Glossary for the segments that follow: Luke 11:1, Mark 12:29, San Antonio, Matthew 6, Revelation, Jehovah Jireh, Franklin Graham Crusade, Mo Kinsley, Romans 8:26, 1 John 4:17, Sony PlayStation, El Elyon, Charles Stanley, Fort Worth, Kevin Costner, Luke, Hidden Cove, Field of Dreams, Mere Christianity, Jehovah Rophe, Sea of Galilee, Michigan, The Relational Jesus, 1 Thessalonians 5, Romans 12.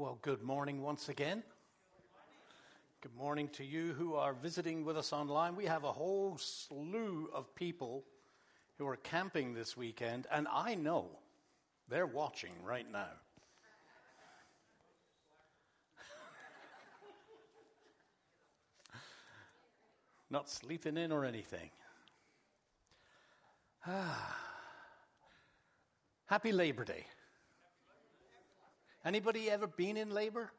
Well, good morning once again. Good morning to you who are visiting with us online. We have a whole slew of people who are camping this weekend, and I know they're watching right now. Not sleeping in or anything. Happy Labor Day. Anybody ever been in labor?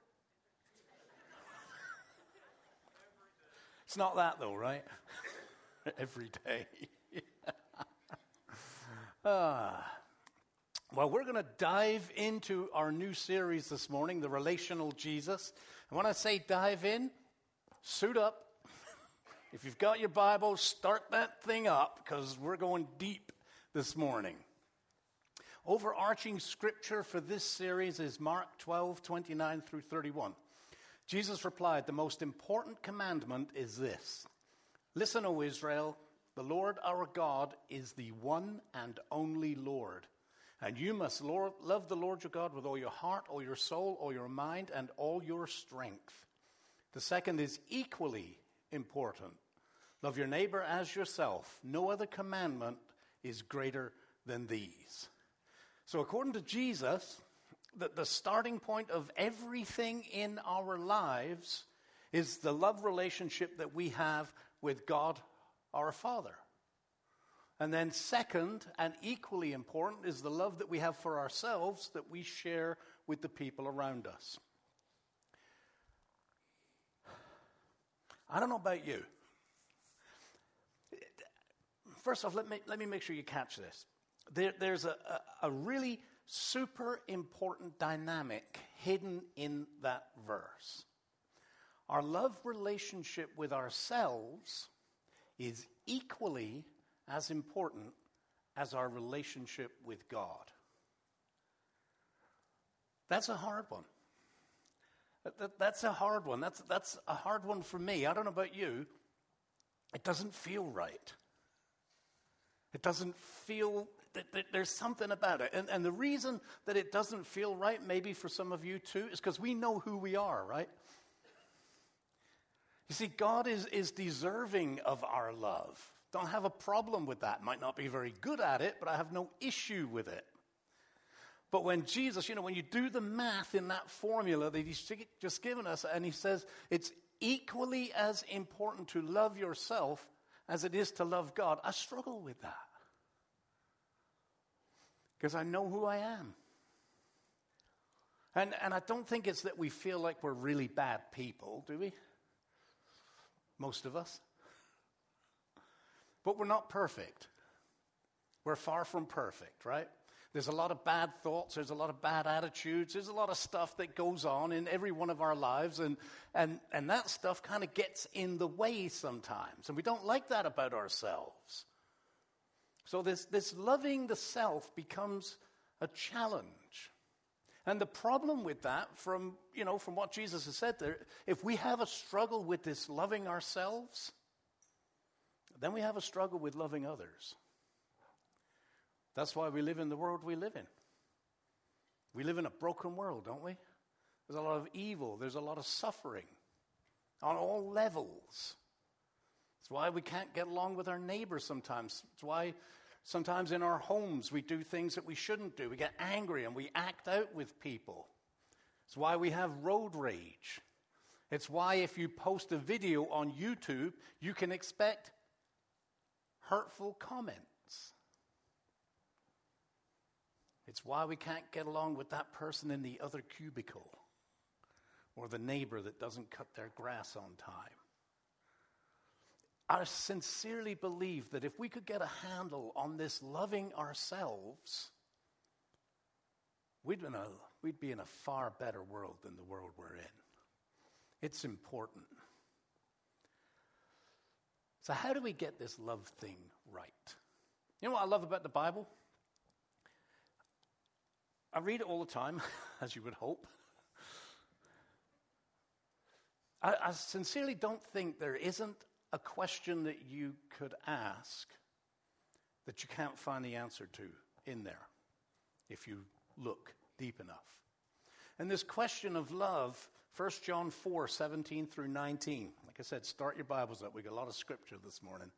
It's not that though, right? Every day. Well, we're going to dive into our new series this morning, The Relational Jesus. And when I say dive in, suit up. If you've got your Bible, start that thing up because we're going deep this morning. Overarching scripture for this series is Mark 12:29 through 31. Jesus replied, "The most important commandment is this. Listen, O Israel, the Lord our God is the one and only Lord. And you must love the Lord your God with all your heart, all your soul, all your mind, and all your strength. The second is equally important. Love your neighbor as yourself. No other commandment is greater than these." So according to Jesus, the starting point of everything in our lives is the love relationship that we have with God, our Father. And then second, and equally important, is the love that we have for ourselves that we share with the people around us. I don't know about you. First off, let me make sure you catch this. There's a really super important dynamic hidden in that verse. Our love relationship with ourselves is equally as important as our relationship with God. That's a hard one. That's a hard one. That's a hard one for me. I don't know about you. It doesn't feel right. It doesn't feel, there's something about it. And the reason that it doesn't feel right, maybe for some of you too, is because we know who we are, right? You see, God is deserving of our love. Don't have a problem with that. Might not be very good at it, but I have no issue with it. But when Jesus, when you do the math in that formula that he's just given us, and he says it's equally as important to love yourself as it is to love God, I struggle with that. Because I know who I am. And I don't think it's that we feel like we're really bad people, do we? Most of us. But we're not perfect. We're far from perfect, right? There's a lot of bad thoughts. There's a lot of bad attitudes. There's a lot of stuff that goes on in every one of our lives. And that stuff kind of gets in the way sometimes. And we don't like that about ourselves. So this loving the self becomes a challenge. And the problem with that from what Jesus has said there, if we have a struggle with this loving ourselves, then we have a struggle with loving others. That's why we live in the world we live in. We live in a broken world, don't we? There's a lot of evil. There's a lot of suffering on all levels. It's why we can't get along with our neighbors sometimes. It's why sometimes in our homes we do things that we shouldn't do. We get angry and we act out with people. It's why we have road rage. It's why if you post a video on YouTube, you can expect hurtful comments. It's why we can't get along with that person in the other cubicle or the neighbor that doesn't cut their grass on time. I sincerely believe that if we could get a handle on this loving ourselves, we'd be in a far better world than the world we're in. It's important. So how do we get this love thing right? You know what I love about the Bible? I read it all the time, as you would hope. I sincerely don't think there isn't a question that you could ask that you can't find the answer to in there, if you look deep enough. And this question of love, 1 John 4:17 through 19. Like I said, start your Bibles up. We got a lot of scripture this morning.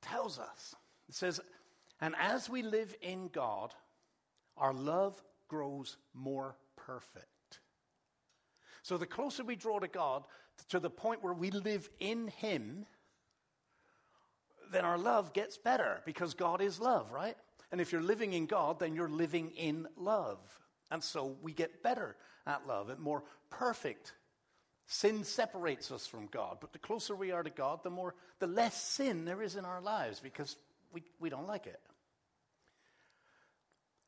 Tells us, it says, and as we live in God, our love grows more perfect. So the closer we draw to God, to the point where we live in Him, then our love gets better, because God is love, right? And if you're living in God, then you're living in love. And so we get better at love, at more perfect. Sin separates us from God, but the closer we are to God, the less sin there is in our lives, because we don't like it.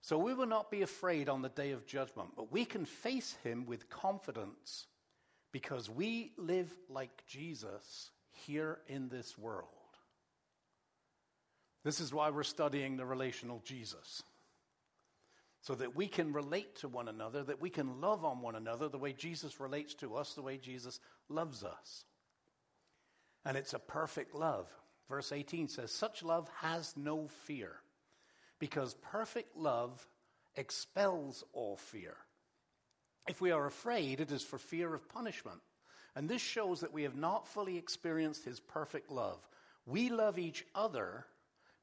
So we will not be afraid on the day of judgment, but we can face Him with confidence because we live like Jesus here in this world. This is why we're studying the relational Jesus, so that we can relate to one another, that we can love on one another the way Jesus relates to us, the way Jesus loves us. And it's a perfect love. Verse 18 says, such love has no fear, because perfect love expels all fear. If we are afraid, it is for fear of punishment. And this shows that we have not fully experienced His perfect love. We love each other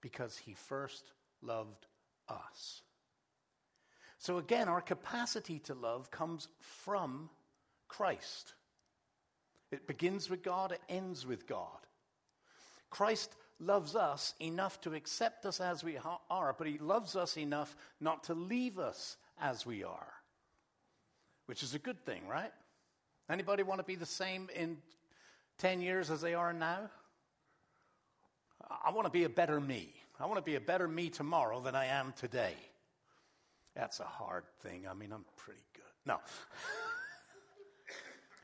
because He first loved us. So again, our capacity to love comes from Christ. It begins with God, it ends with God. Christ loves us enough to accept us as we are, but He loves us enough not to leave us as we are, which is a good thing, right? Anybody want to be the same in 10 years as they are now? I want to be a better me. I want to be a better me tomorrow than I am today. That's a hard thing. I mean, I'm pretty good. No.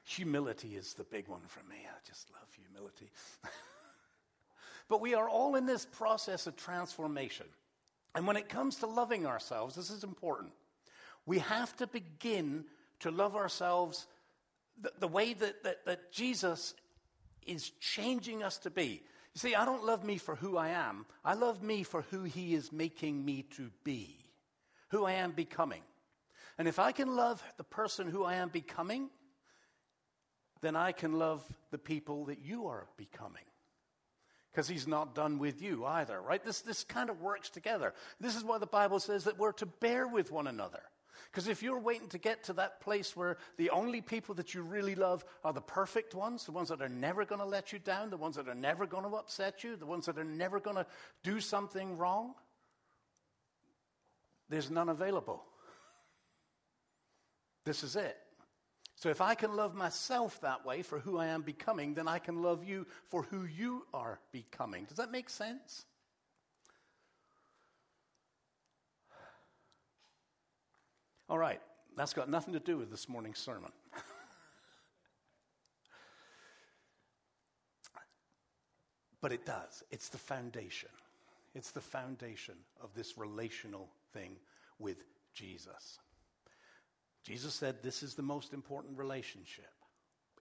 Humility is the big one for me. I just love humility. But we are all in this process of transformation. And when it comes to loving ourselves, this is important. We have to begin to love ourselves the way that Jesus is changing us to be. You see, I don't love me for who I am. I love me for who He is making me to be, who I am becoming. And if I can love the person who I am becoming, then I can love the people that you are becoming. Because He's not done with you either, right? This kind of works together. This is why the Bible says that we're to bear with one another. Because if you're waiting to get to that place where the only people that you really love are the perfect ones, the ones that are never going to let you down, the ones that are never going to upset you, the ones that are never going to do something wrong, there's none available. This is it. So if I can love myself that way for who I am becoming, then I can love you for who you are becoming. Does that make sense? All right, that's got nothing to do with this morning's sermon. But it does. It's the foundation. It's the foundation of this relational thing with Jesus. Jesus said this is the most important relationship.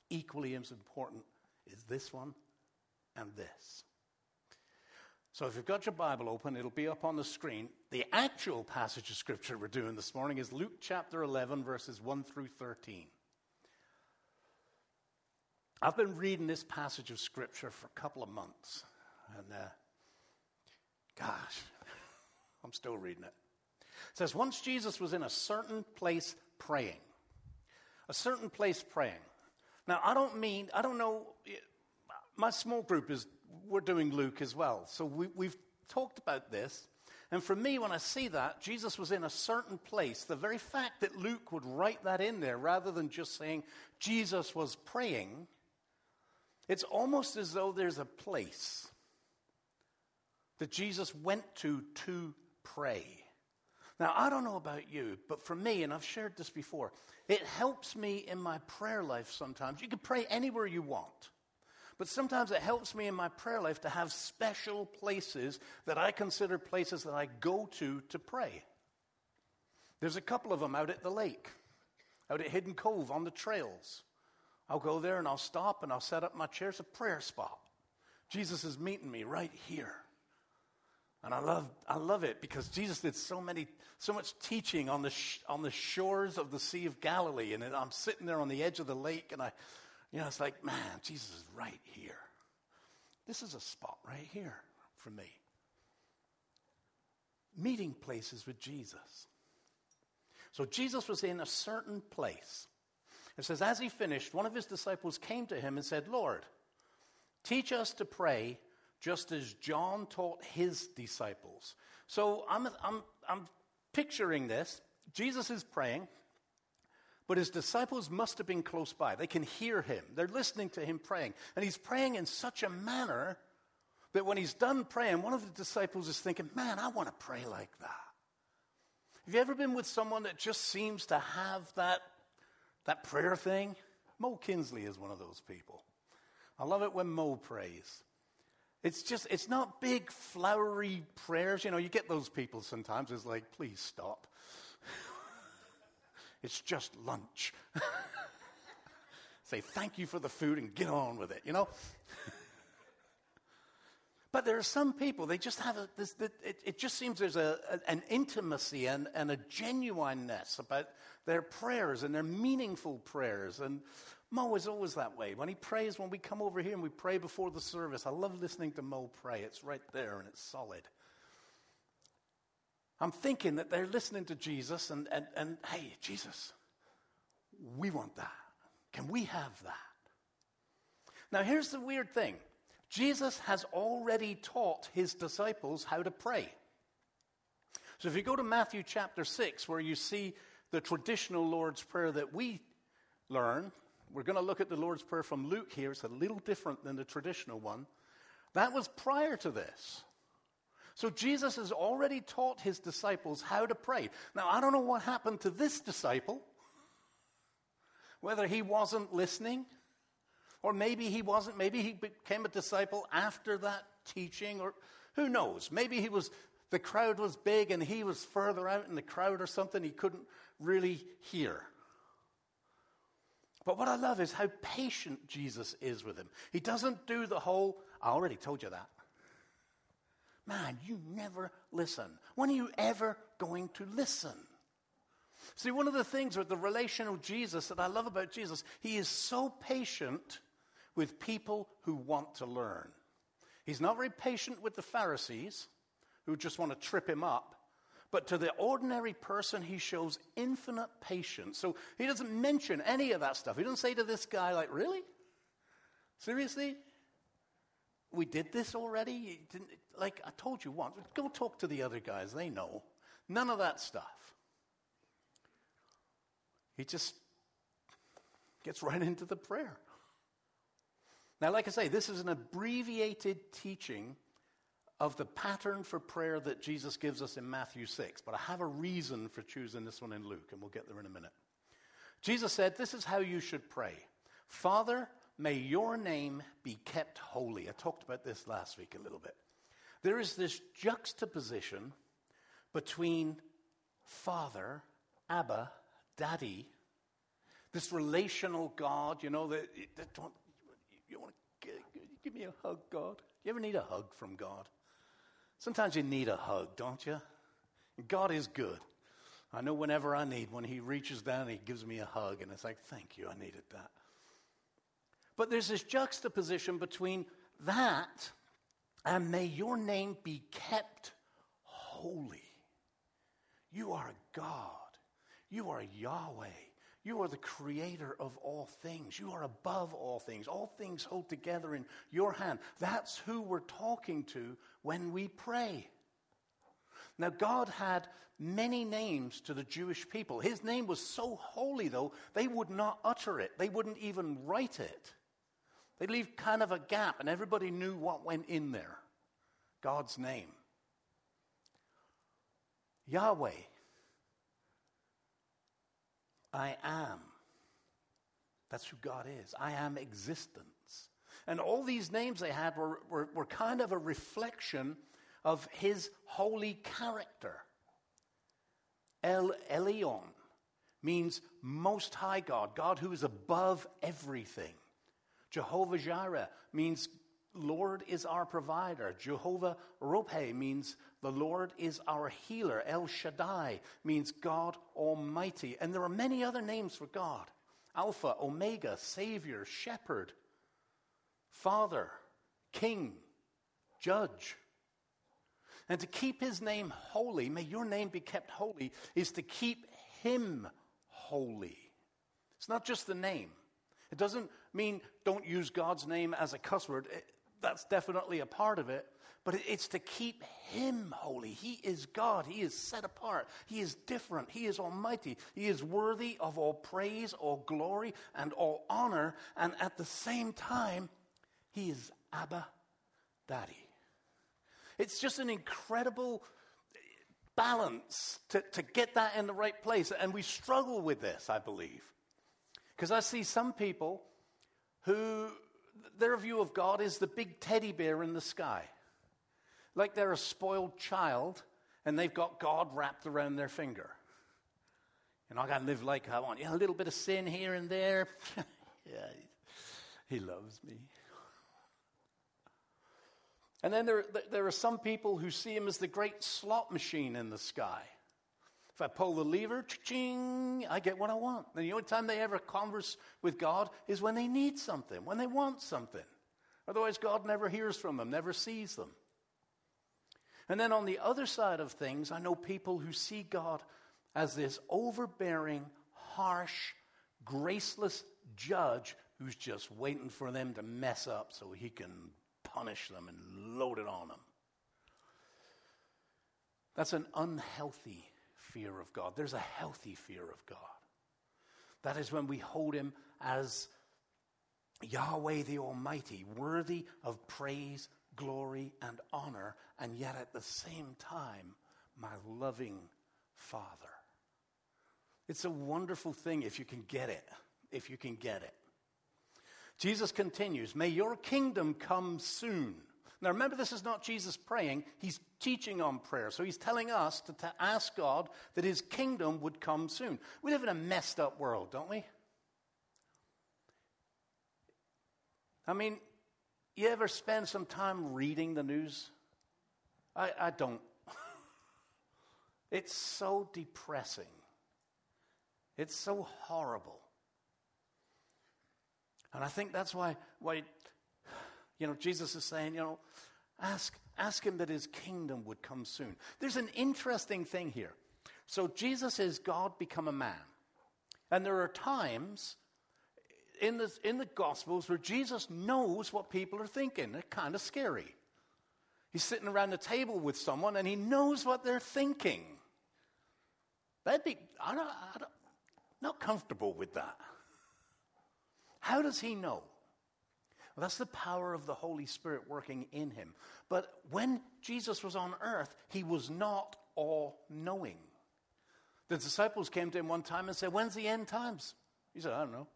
Equally as important is this one and this. So if you've got your Bible open, it'll be up on the screen. The actual passage of Scripture we're doing this morning is Luke chapter 11, verses 1 through 13. I've been reading this passage of Scripture for a couple of months. And gosh, I'm still reading it. It says, once Jesus was in a certain place praying. A certain place praying. Now, I don't know, my small group we're doing Luke as well. So we've talked about this. And for me, when I see that, Jesus was in a certain place. The very fact that Luke would write that in there rather than just saying Jesus was praying, it's almost as though there's a place that Jesus went to pray. Now, I don't know about you, but for me, and I've shared this before, it helps me in my prayer life sometimes. You can pray anywhere you want, but sometimes it helps me in my prayer life to have special places that I consider places that I go to pray. There's a couple of them out at the lake, out at Hidden Cove on the trails. I'll go there and I'll stop and I'll set up my chair. It's a prayer spot. Jesus is meeting me right here. And I love it because Jesus did so much teaching on the shores of the Sea of Galilee, and I'm sitting there on the edge of the lake, and it's like, man, Jesus is right here. This is a spot right here for me. Meeting places with Jesus. So Jesus was in a certain place. It says, as he finished, one of his disciples came to him and said, Lord, teach us to pray just as John taught his disciples. So I'm picturing this. Jesus is praying, but his disciples must have been close by. They can hear him. They're listening to him praying. And he's praying in such a manner that when he's done praying, one of the disciples is thinking, man, I want to pray like that. Have you ever been with someone that just seems to have that prayer thing? Mo Kinsley is one of those people. I love it when Mo prays. It's not big, flowery prayers. You get those people sometimes. It's like, please stop. It's just lunch. Say thank you for the food and get on with it, But there are some people, they just have it just seems there's an intimacy and a genuineness about their prayers and their meaningful prayers. And Mo is always that way. When he prays, when we come over here and we pray before the service, I love listening to Mo pray. It's right there and it's solid. I'm thinking that they're listening to Jesus and hey, Jesus, we want that. Can we have that? Now, here's the weird thing. Jesus has already taught his disciples how to pray. So if you go to Matthew chapter 6, where you see the traditional Lord's Prayer that we learn, we're going to look at the Lord's Prayer from Luke here. It's a little different than the traditional one. That was prior to this. So Jesus has already taught his disciples how to pray. Now, I don't know what happened to this disciple, whether he wasn't listening, or maybe he wasn't. Maybe he became a disciple after that teaching, or who knows? Maybe the crowd was big and he was further out in the crowd or something. He couldn't really hear. But what I love is how patient Jesus is with him. He doesn't do the whole, I already told you that. Man, you never listen. When are you ever going to listen? See, one of the things with the relational Jesus that I love about Jesus, he is so patient with people who want to learn. He's not very patient with the Pharisees who just want to trip him up. But to the ordinary person, he shows infinite patience. So he doesn't mention any of that stuff. He doesn't say to this guy, like, really? Seriously? We did this already? You didn't, like, I told you once. Go talk to the other guys. They know. None of that stuff. He just gets right into the prayer. Now, like I say, this is an abbreviated teaching of the pattern for prayer that Jesus gives us in Matthew 6. But I have a reason for choosing this one in Luke, and we'll get there in a minute. Jesus said, this is how you should pray. Father, may your name be kept holy. I talked about this last week a little bit. There is this juxtaposition between Father, Abba, Daddy, this relational God, that you want to give me a hug, God? You ever need a hug from God? Sometimes you need a hug, don't you? God is good. I know whenever I need one, he reaches down and he gives me a hug, and it's like, thank you, I needed that. But there's this juxtaposition between that and may your name be kept holy. You are God. You are Yahweh. You are the creator of all things. You are above all things. All things hold together in your hand. That's who we're talking to when we pray. Now, God had many names to the Jewish people. His name was so holy, though, they would not utter it. They wouldn't even write it. They'd leave kind of a gap, and everybody knew what went in there. God's name. Yahweh. I am. That's who God is. I am existence. And all these names they had were kind of a reflection of his holy character. El Elyon means most high God, God who is above everything. Jehovah Jireh means Lord is our provider. Jehovah Rophe means the Lord is our healer. El Shaddai means God Almighty. And there are many other names for God. Alpha, Omega, Savior, Shepherd, Father, King, Judge. And to keep his name holy, may your name be kept holy, is to keep him holy. It's not just the name. It doesn't mean don't use God's name as a cuss word. That's definitely a part of it. But it's to keep him holy. He is God. He is set apart. He is different. He is almighty. He is worthy of all praise, all glory, and all honor. And at the same time, he is Abba, Daddy. It's just an incredible balance to get that in the right place. And we struggle with this, I believe. Because I see some people who, their view of God is the big teddy bear in the sky. Like they're a spoiled child and they've got God wrapped around their finger. And I can live like I want. Yeah, a little bit of sin here and there. Yeah, he loves me. And then there are some people who see him as the great slot machine in the sky. If I pull the lever, cha-ching, I get what I want. And the only time they ever converse with God is when they need something, when they want something. Otherwise, God never hears from them, never sees them. And then on the other side of things, I know people who see God as this overbearing, harsh, graceless judge who's just waiting for them to mess up so he can punish them and load it on them. That's an unhealthy fear of God. There's a healthy fear of God. That is when we hold him as Yahweh the Almighty, worthy of praise, glory, and honor, and yet at the same time, my loving Father. It's a wonderful thing if you can get it, if you can get it. Jesus continues, may your kingdom come soon. Now, remember, this is not Jesus praying. He's teaching on prayer. So he's telling us to ask God that his kingdom would come soon. We live in a messed up world, don't we? I mean, you ever spend some time reading the news? I don't. It's so depressing. It's so horrible. And I think that's why Jesus is saying, ask him that his kingdom would come soon. There's an interesting thing here. So Jesus is God become a man. And there are times in the Gospels where Jesus knows what people are thinking. They're kind of scary. He's sitting around the table with someone and he knows what they're thinking. I'm not comfortable with that. How does he know? Well, that's the power of the Holy Spirit working in him. But when Jesus was on earth, he was not all-knowing. The disciples came to him one time and said, when's the end times? He said, I don't know.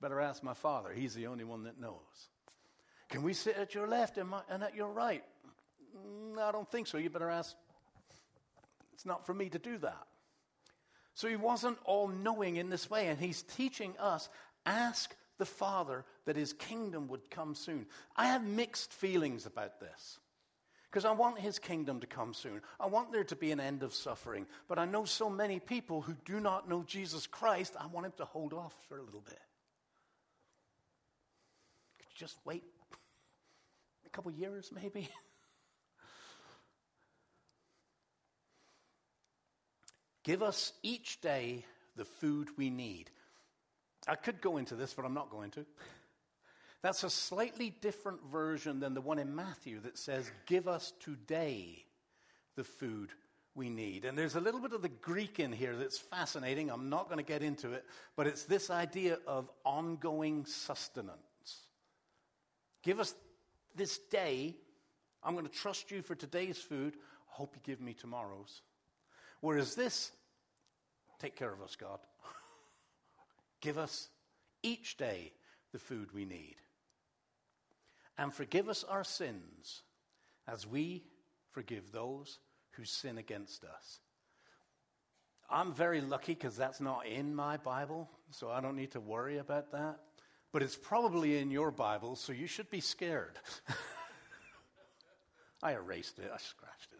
Better ask my Father. He's the only one that knows. Can we sit at your left and at your right? No, I don't think so. You better ask. It's not for me to do that. So he wasn't all-knowing in this way. And he's teaching us, ask the Father that his kingdom would come soon. I have mixed feelings about this because I want his kingdom to come soon. I want there to be an end of suffering, but I know so many people who do not know Jesus Christ. I want him to hold off for a little bit. Just wait a couple years maybe. Give us each day the food we need. I could go into this, but I'm not going to. That's a slightly different version than the one in Matthew that says, give us today the food we need. And there's a little bit of the Greek in here that's fascinating. I'm not going to get into it, but it's this idea of ongoing sustenance. Give us this day. I'm going to trust you for today's food. I hope you give me tomorrow's. Whereas this, take care of us, God. Give us each day the food we need. And forgive us our sins as we forgive those who sin against us. I'm very lucky because that's not in my Bible, so I don't need to worry about that. but it's probably in your Bible, so you should be scared. I erased it. I scratched it.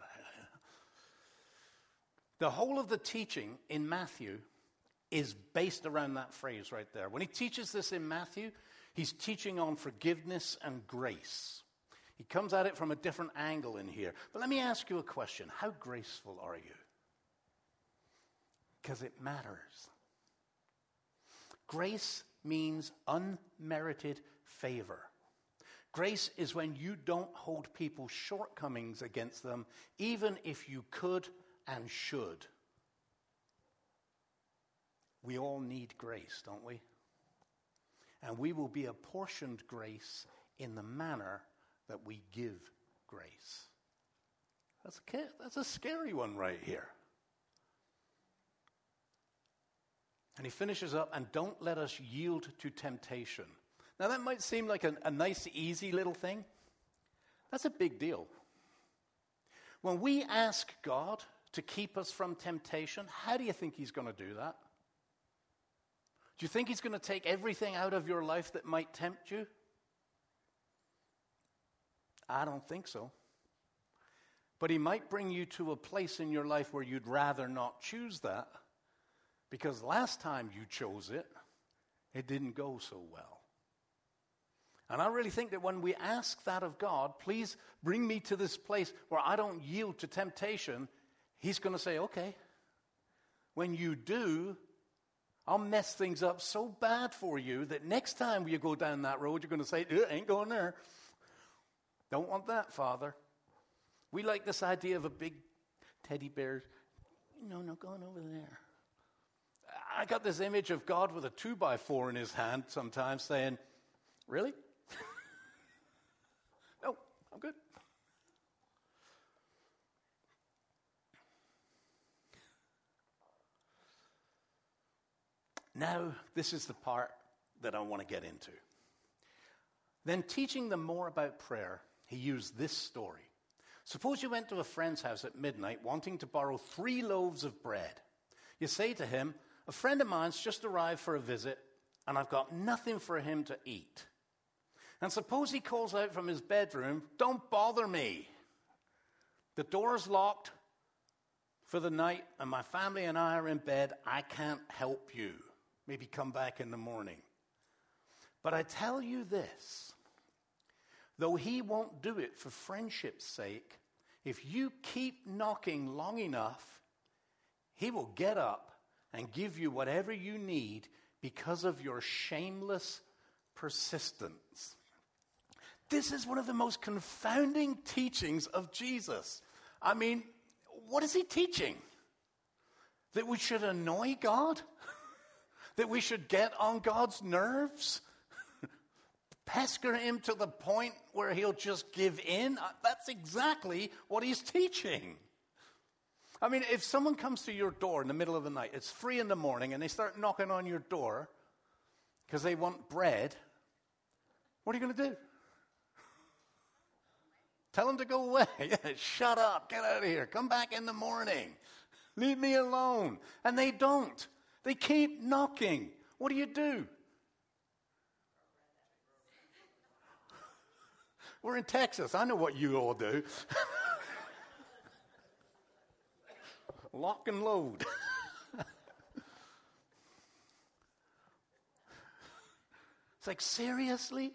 The whole of the teaching in Matthew is based around that phrase right there. When he teaches this in Matthew, he's teaching on forgiveness and grace. He comes at it from a different angle in here. But let me ask you a question. How graceful are you? Because it matters. Grace means unmerited favor. Grace is when you don't hold people's shortcomings against them, even if you could and should. We all need grace, don't we? And we will be apportioned grace in the manner that we give grace. That's a scary one right here. And he finishes up, and don't let us yield to temptation. Now that might seem like a nice, easy little thing. That's a big deal. When we ask God to keep us from temptation, how do you think he's going to do that? Do you think he's going to take everything out of your life that might tempt you? I don't think so. But he might bring you to a place in your life where you'd rather not choose that, because last time you chose it, it didn't go so well. And I really think that when we ask that of God, please bring me to this place where I don't yield to temptation, he's going to say, okay, when you do, I'll mess things up so bad for you that next time you go down that road, you're going to say, it ain't going there. Don't want that, Father. We like this idea of a big teddy bear. No, no, going over there. I got this image of God with a 2x4 in his hand sometimes saying, really? No, I'm good. Now, this is the part that I want to get into. Then teaching them more about prayer, he used this story. Suppose you went to a friend's house at midnight wanting to borrow 3 loaves of bread. You say to him, a friend of mine's just arrived for a visit, and I've got nothing for him to eat. And suppose he calls out from his bedroom, don't bother me. The door's locked for the night, and my family and I are in bed. I can't help you. Maybe come back in the morning. But I tell you this, though he won't do it for friendship's sake, if you keep knocking long enough, he will get up and give you whatever you need because of your shameless persistence. This is one of the most confounding teachings of Jesus. I mean, what is he teaching? That we should annoy God? That we should get on God's nerves? Pester him to the point where he'll just give in? That's exactly what he's teaching. I mean, if someone comes to your door in the middle of the night, it's 3 a.m, and they start knocking on your door because they want bread, what are you going to do? Tell them to go away. Shut up. Get out of here. Come back in the morning. Leave me alone. And they don't. They keep knocking. What do you do? We're in Texas. I know what you all do. Lock and load. It's like, seriously?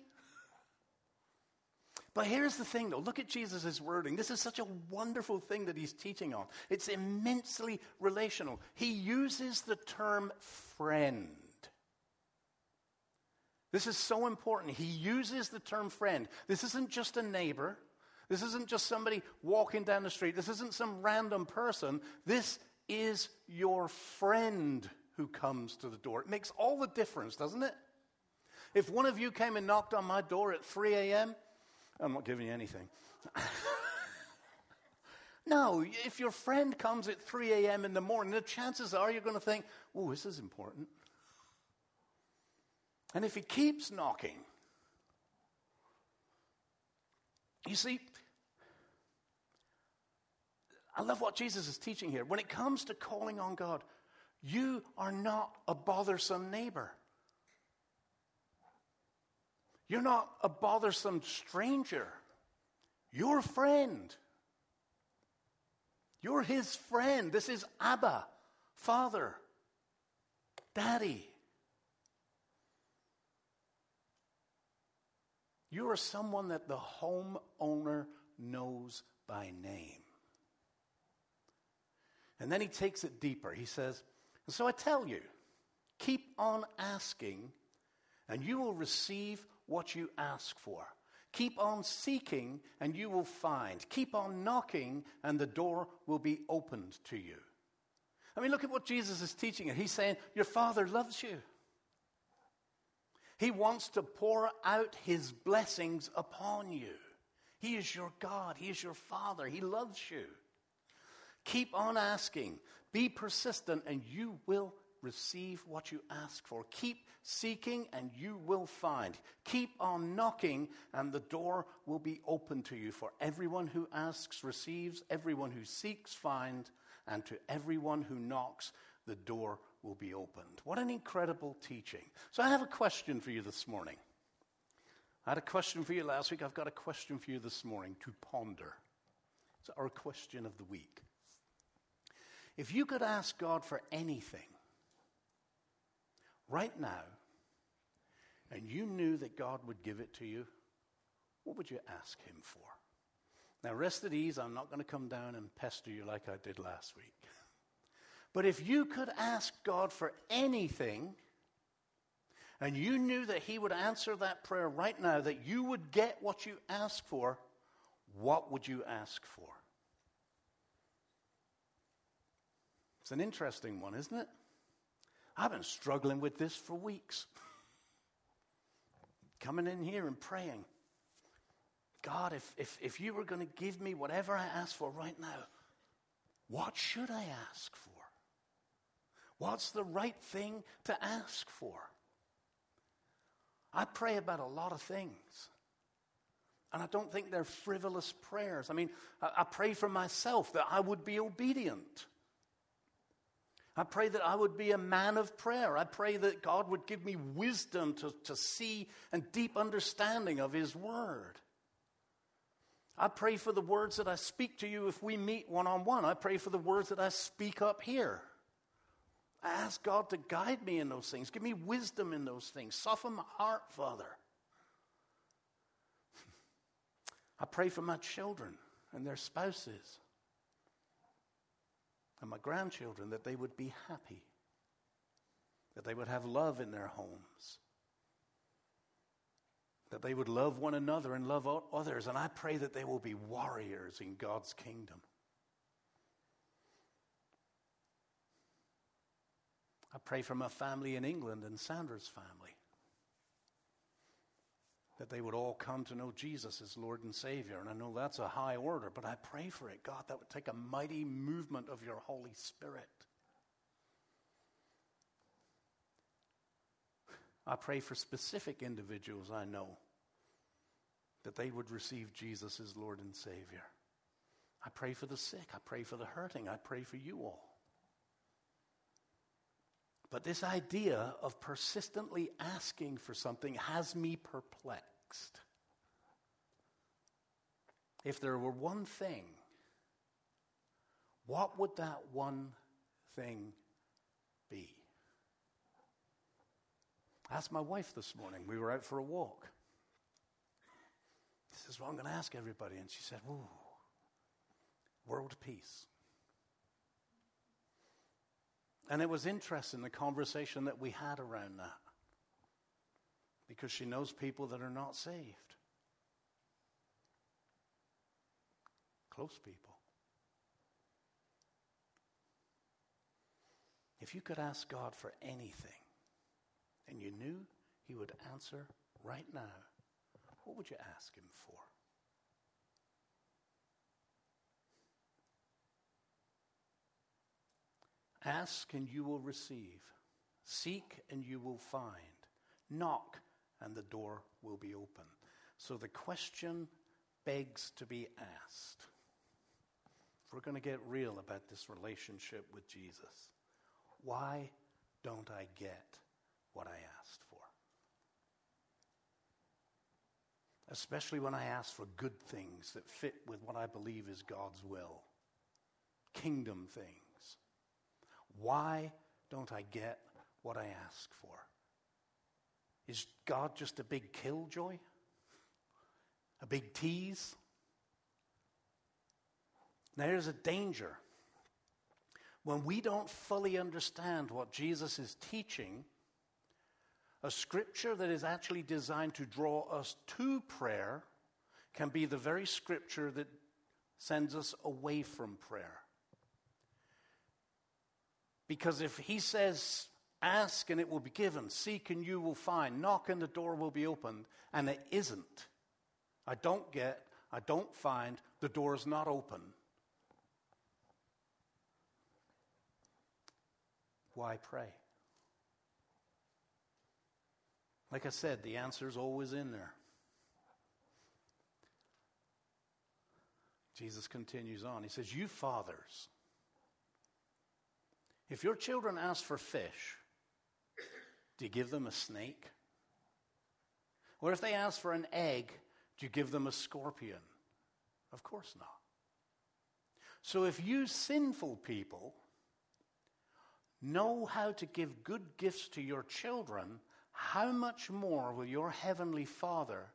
But here's the thing, though. Look at Jesus' wording. This is such a wonderful thing that he's teaching on. It's immensely relational. He uses the term friend. This is so important. He uses the term friend. This isn't just a neighbor. This isn't just somebody walking down the street. This isn't some random person. This is your friend who comes to the door. It makes all the difference, doesn't it? If one of you came and knocked on my door at 3 a.m., I'm not giving you anything. No, if your friend comes at 3 a.m. in the morning, the chances are you're going to think, oh, this is important. And if he keeps knocking, you see, I love what Jesus is teaching here. When it comes to calling on God, you are not a bothersome neighbor. You're not a bothersome stranger. You're a friend. You're his friend. This is Abba, Father, Daddy. You are someone that the homeowner knows by name. And then he takes it deeper. He says, and so I tell you, keep on asking, and you will receive what you ask for. Keep on seeking, and you will find. Keep on knocking, and the door will be opened to you. I mean, look at what Jesus is teaching. He's saying, your Father loves you. He wants to pour out his blessings upon you. He is your God. He is your Father. He loves you. Keep on asking. Be persistent, and you will receive what you ask for. Keep seeking, and you will find. Keep on knocking, and the door will be open to you. For everyone who asks receives, everyone who seeks finds, and to everyone who knocks, the door will be opened. What an incredible teaching. So I have a question for you this morning. I had a question for you last week. I've got a question for you this morning to ponder. It's our question of the week. If you could ask God for anything right now, and you knew that God would give it to you, what would you ask him for? Now, rest at ease, I'm not going to come down and pester you like I did last week. But if you could ask God for anything, and you knew that he would answer that prayer right now, that you would get what you ask for, what would you ask for? It's an interesting one, isn't it? I've been struggling with this for weeks. Coming in here and praying, God, if you were going to give me whatever I ask for right now, what should I ask for? What's the right thing to ask for? I pray about a lot of things. And I don't think they're frivolous prayers. I mean, I pray for myself that I would be obedient. I pray that I would be a man of prayer. I pray that God would give me wisdom to see and deep understanding of his word. I pray for the words that I speak to you if we meet one-on-one. I pray for the words that I speak up here. I ask God to guide me in those things. Give me wisdom in those things. Soften my heart, Father. I pray for my children and their spouses. And my grandchildren, that they would be happy, that they would have love in their homes, that they would love one another and love others. And I pray that they will be warriors in God's kingdom. I pray for my family in England and Sandra's family, that they would all come to know Jesus as Lord and Savior. And I know that's a high order, but I pray for it. God, that would take a mighty movement of your Holy Spirit. I pray for specific individuals I know, that they would receive Jesus as Lord and Savior. I pray for the sick. I pray for the hurting. I pray for you all. But this idea of persistently asking for something has me perplexed. If there were one thing, what would that one thing be? I asked my wife this morning. We were out for a walk. This is what I'm going to ask everybody. And she said, "Ooh, world peace." And it was interesting, the conversation that we had around that, because she knows people that are not saved. Close people. If you could ask God for anything, and you knew he would answer right now, what would you ask him for? Ask and you will receive. Seek and you will find. Knock and the door will be open. So the question begs to be asked. If we're going to get real about this relationship with Jesus, why don't I get what I asked for? especially when I ask for good things that fit with what I believe is God's will, kingdom things. Why don't I get what I ask for? Is God just a big killjoy? A big tease? Now, there's a danger. When we don't fully understand what Jesus is teaching, a scripture that is actually designed to draw us to prayer can be the very scripture that sends us away from prayer. Because if he says, ask and it will be given, seek and you will find, knock and the door will be opened, and it isn't. I don't get, I don't find, the door is not open. Why pray? Like I said, the answer is always in there. Jesus continues on. He says, you fathers, if your children ask for fish, do you give them a snake? Or if they ask for an egg, do you give them a scorpion? Of course not. So if you sinful people know how to give good gifts to your children, how much more will your heavenly Father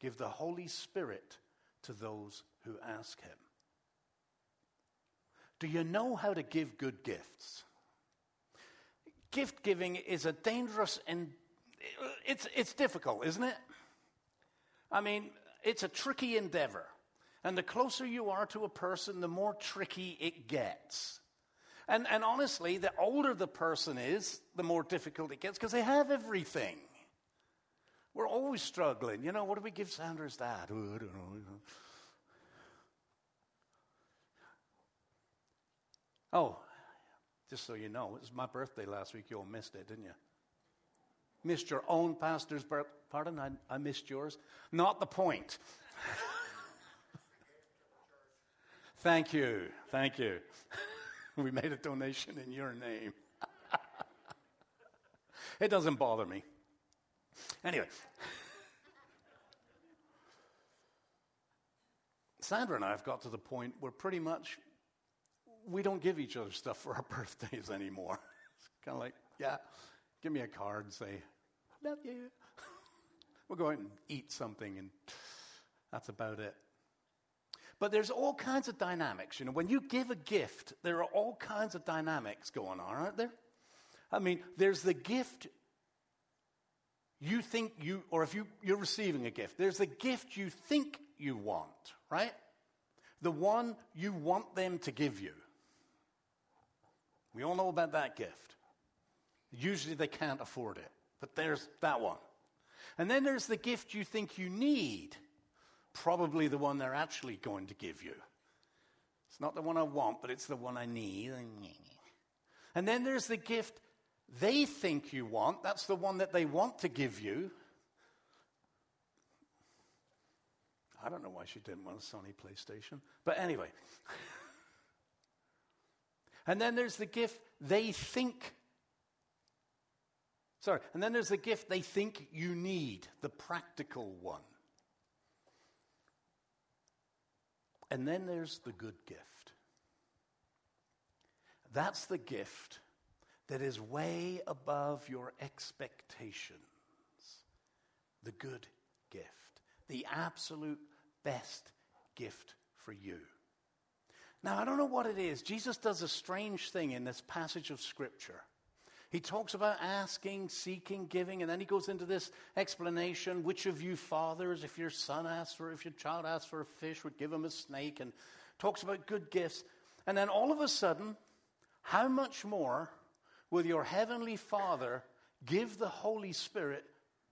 give the Holy Spirit to those who ask him? Do you know how to give good gifts? Gift giving is a dangerous and it's difficult, isn't it? I mean, it's a tricky endeavor. And the closer you are to a person, the more tricky it gets. And honestly, the older the person is, the more difficult it gets because they have everything. We're always struggling. You know, what do we give Sandra's dad? Oh, I don't know. Oh, just so you know, it was my birthday last week. You all missed it, didn't you? Missed your own pastor's birthday. Pardon, I missed yours. Not the point. Thank you. Thank you. We made a donation in your name. It doesn't bother me. Anyway. Sandra and I have got to the point where pretty much we don't give each other stuff for our birthdays anymore. It's kind of like, yeah, give me a card and say, I love you. We'll go out and eat something, and that's about it. But there's all kinds of dynamics. You know, when you give a gift, there are all kinds of dynamics going on, aren't there? I mean, there's the gift you think you, or if you're receiving a gift, there's the gift you think you want, right? The one you want them to give you. We all know about that gift. Usually they can't afford it, but there's that one. And then there's the gift you think you need. Probably the one they're actually going to give you. It's not the one I want, but it's the one I need. And then there's the gift they think you want. That's the one that they want to give you. I don't know why she didn't want a Sony PlayStation. But anyway. And then there's the gift they think you need, the practical one. And then there's the good gift. That's the gift that is way above your expectations. The good gift. The absolute best gift for you. Now, I don't know what it is. Jesus does a strange thing in this passage of Scripture. He talks about asking, seeking, giving, and then he goes into this explanation, which of you fathers, if your child asks for a fish, would give him a snake, and talks about good gifts. And then all of a sudden, how much more will your heavenly Father give the Holy Spirit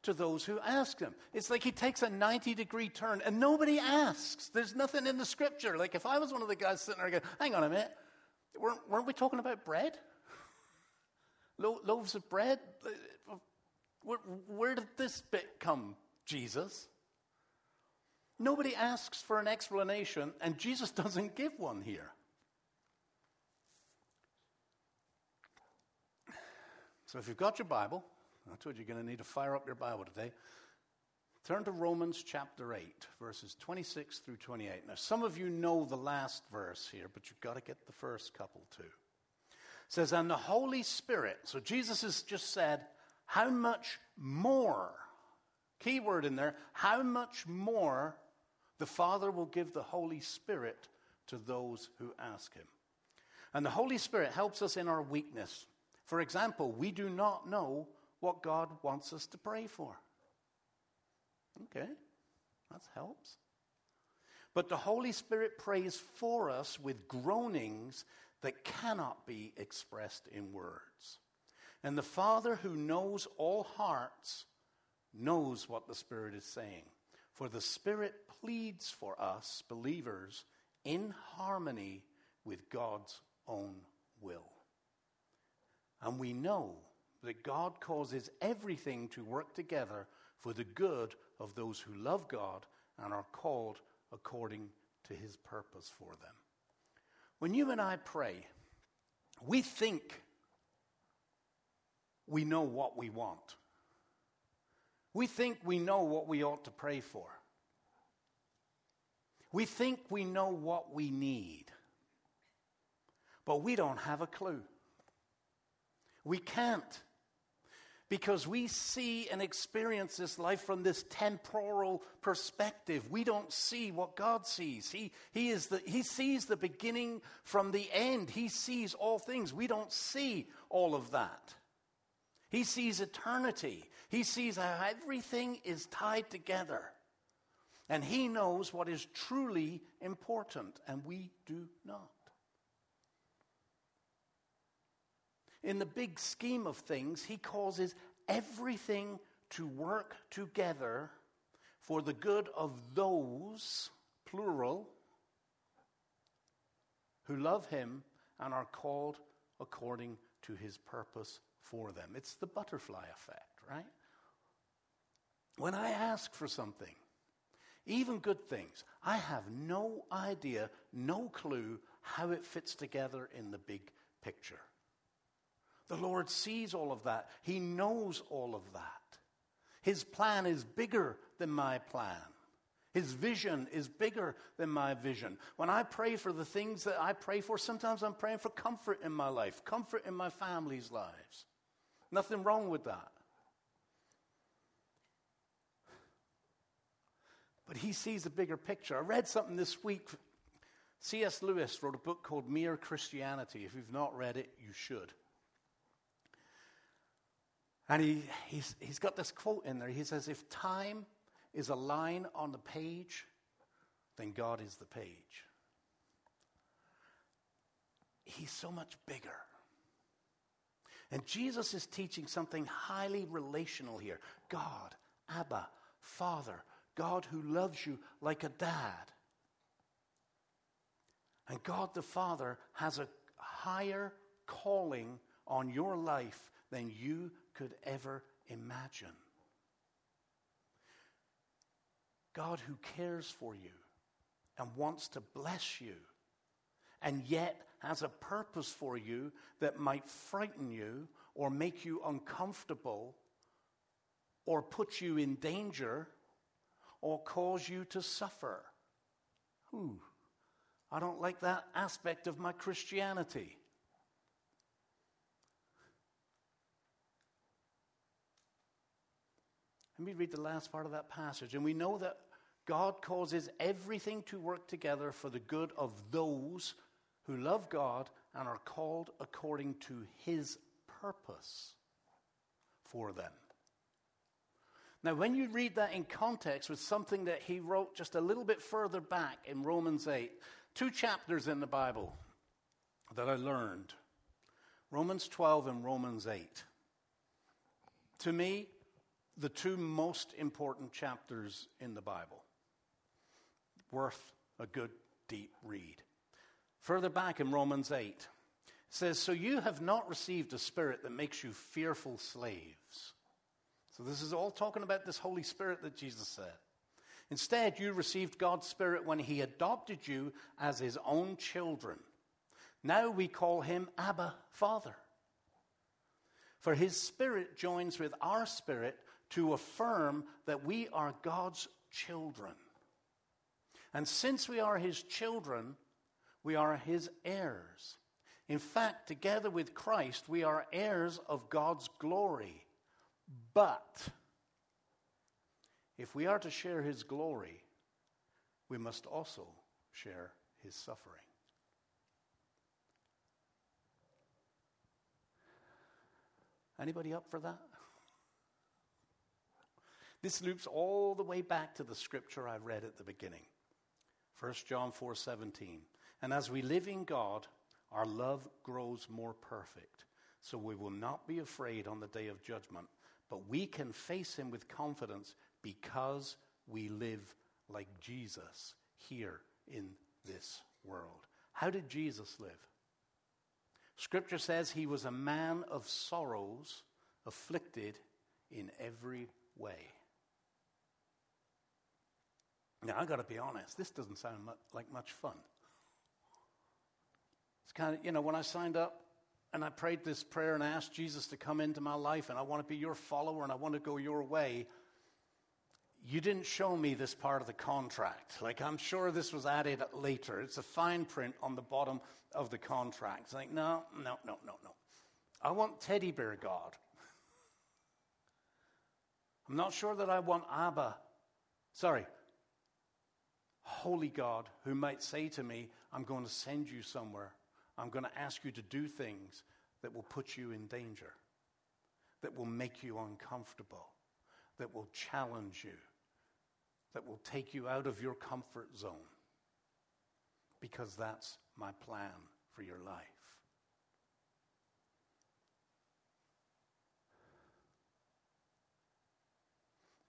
to those who ask him? It's like he takes a 90-degree turn, and nobody asks. There's nothing in the Scripture. Like if I was one of the guys sitting there going, hang on a minute, weren't we talking about bread? Loaves of bread? Where did this bit come, Jesus? Nobody asks for an explanation, and Jesus doesn't give one here. So if you've got your Bible, I told you you're going to need to fire up your Bible today. Turn to Romans chapter 8, verses 26 through 28. Now, some of you know the last verse here, but you've got to get the first couple too. It says, and the Holy Spirit, so Jesus has just said, how much more, key word in there, how much more the Father will give the Holy Spirit to those who ask him. And the Holy Spirit helps us in our weakness. For example, we do not know what God wants us to pray for. Okay, that helps. But the Holy Spirit prays for us with groanings that cannot be expressed in words. And the Father who knows all hearts knows what the Spirit is saying. For the Spirit pleads for us, believers, in harmony with God's own will. And we know that God causes everything to work together for the good of those who love God and are called according to his purpose for them. When you and I pray, we think we know what we want. We think we know what we ought to pray for. We think we know what we need. But we don't have a clue. We can't. Because we see and experience this life from this temporal perspective. We don't see what God sees. He sees the beginning from the end. He sees all things. We don't see all of that. He sees eternity. He sees how everything is tied together. And he knows what is truly important, and we do not. In the big scheme of things, he causes everything to work together for the good of those, plural, who love him and are called according to his purpose for them. It's the butterfly effect, right? When I ask for something, even good things, I have no idea, no clue how it fits together in the big picture. The Lord sees all of that. He knows all of that. His plan is bigger than my plan. His vision is bigger than my vision. When I pray for the things that I pray for, sometimes I'm praying for comfort in my life, comfort in my family's lives. Nothing wrong with that. But he sees the bigger picture. I read something this week. C.S. Lewis wrote a book called Mere Christianity. If you've not read it, you should. And he's got this quote in there. He says, if time is a line on the page, then God is the page. He's so much bigger. And Jesus is teaching something highly relational here. God, Abba, Father, God who loves you like a dad. And God the Father has a higher calling on your life than you could ever imagine. God who cares for you and wants to bless you and yet has a purpose for you that might frighten you or make you uncomfortable or put you in danger or cause you to suffer. Ooh, I don't like that aspect of my Christianity. Let me read the last part of that passage. And we know that God causes everything to work together for the good of those who love God and are called according to his purpose for them. Now, when you read that in context with something that he wrote just a little bit further back in Romans 8, two chapters in the Bible that I learned, Romans 12 and Romans 8. To me, the two most important chapters in the Bible. Worth a good, deep read. Further back in Romans 8, it says, so you have not received a spirit that makes you fearful slaves. So this is all talking about this Holy Spirit that Jesus said. Instead, you received God's Spirit when he adopted you as his own children. Now we call him Abba, Father. For his Spirit joins with our spirit to affirm that we are God's children. And since we are his children, we are his heirs. In fact, together with Christ, we are heirs of God's glory. But if we are to share his glory, we must also share his suffering. Anybody up for that? This loops all the way back to the scripture I read at the beginning. 1 John 4:17. And as we live in God, our love grows more perfect. So we will not be afraid on the day of judgment, but we can face him with confidence because we live like Jesus here in this world. How did Jesus live? Scripture says he was a man of sorrows, afflicted in every way. Now, I've got to be honest, this doesn't sound like much fun. It's kind of, when I signed up and I prayed this prayer and asked Jesus to come into my life and I want to be your follower and I want to go your way, you didn't show me this part of the contract. Like, I'm sure this was added later. It's a fine print on the bottom of the contract. It's like, no. I want teddy bear God. I'm not sure that I want Holy God, who might say to me, I'm going to send you somewhere. I'm going to ask you to do things that will put you in danger, that will make you uncomfortable, that will challenge you, that will take you out of your comfort zone, because that's my plan for your life.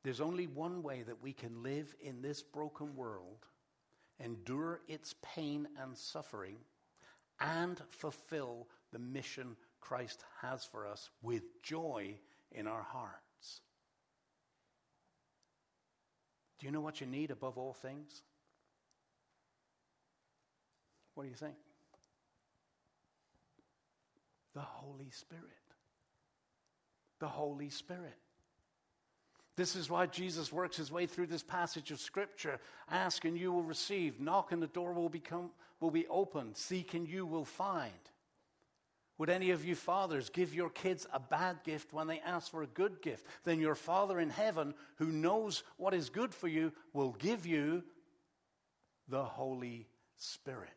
There's only one way that we can live in this broken world, endure its pain and suffering, and fulfill the mission Christ has for us with joy in our hearts. Do you know what you need above all things? What do you think? The Holy Spirit. The Holy Spirit. This is why Jesus works his way through this passage of Scripture. Ask and you will receive. Knock and the door will be opened. Seek and you will find. Would any of you fathers give your kids a bad gift when they ask for a good gift? Then your Father in heaven, who knows what is good for you, will give you the Holy Spirit.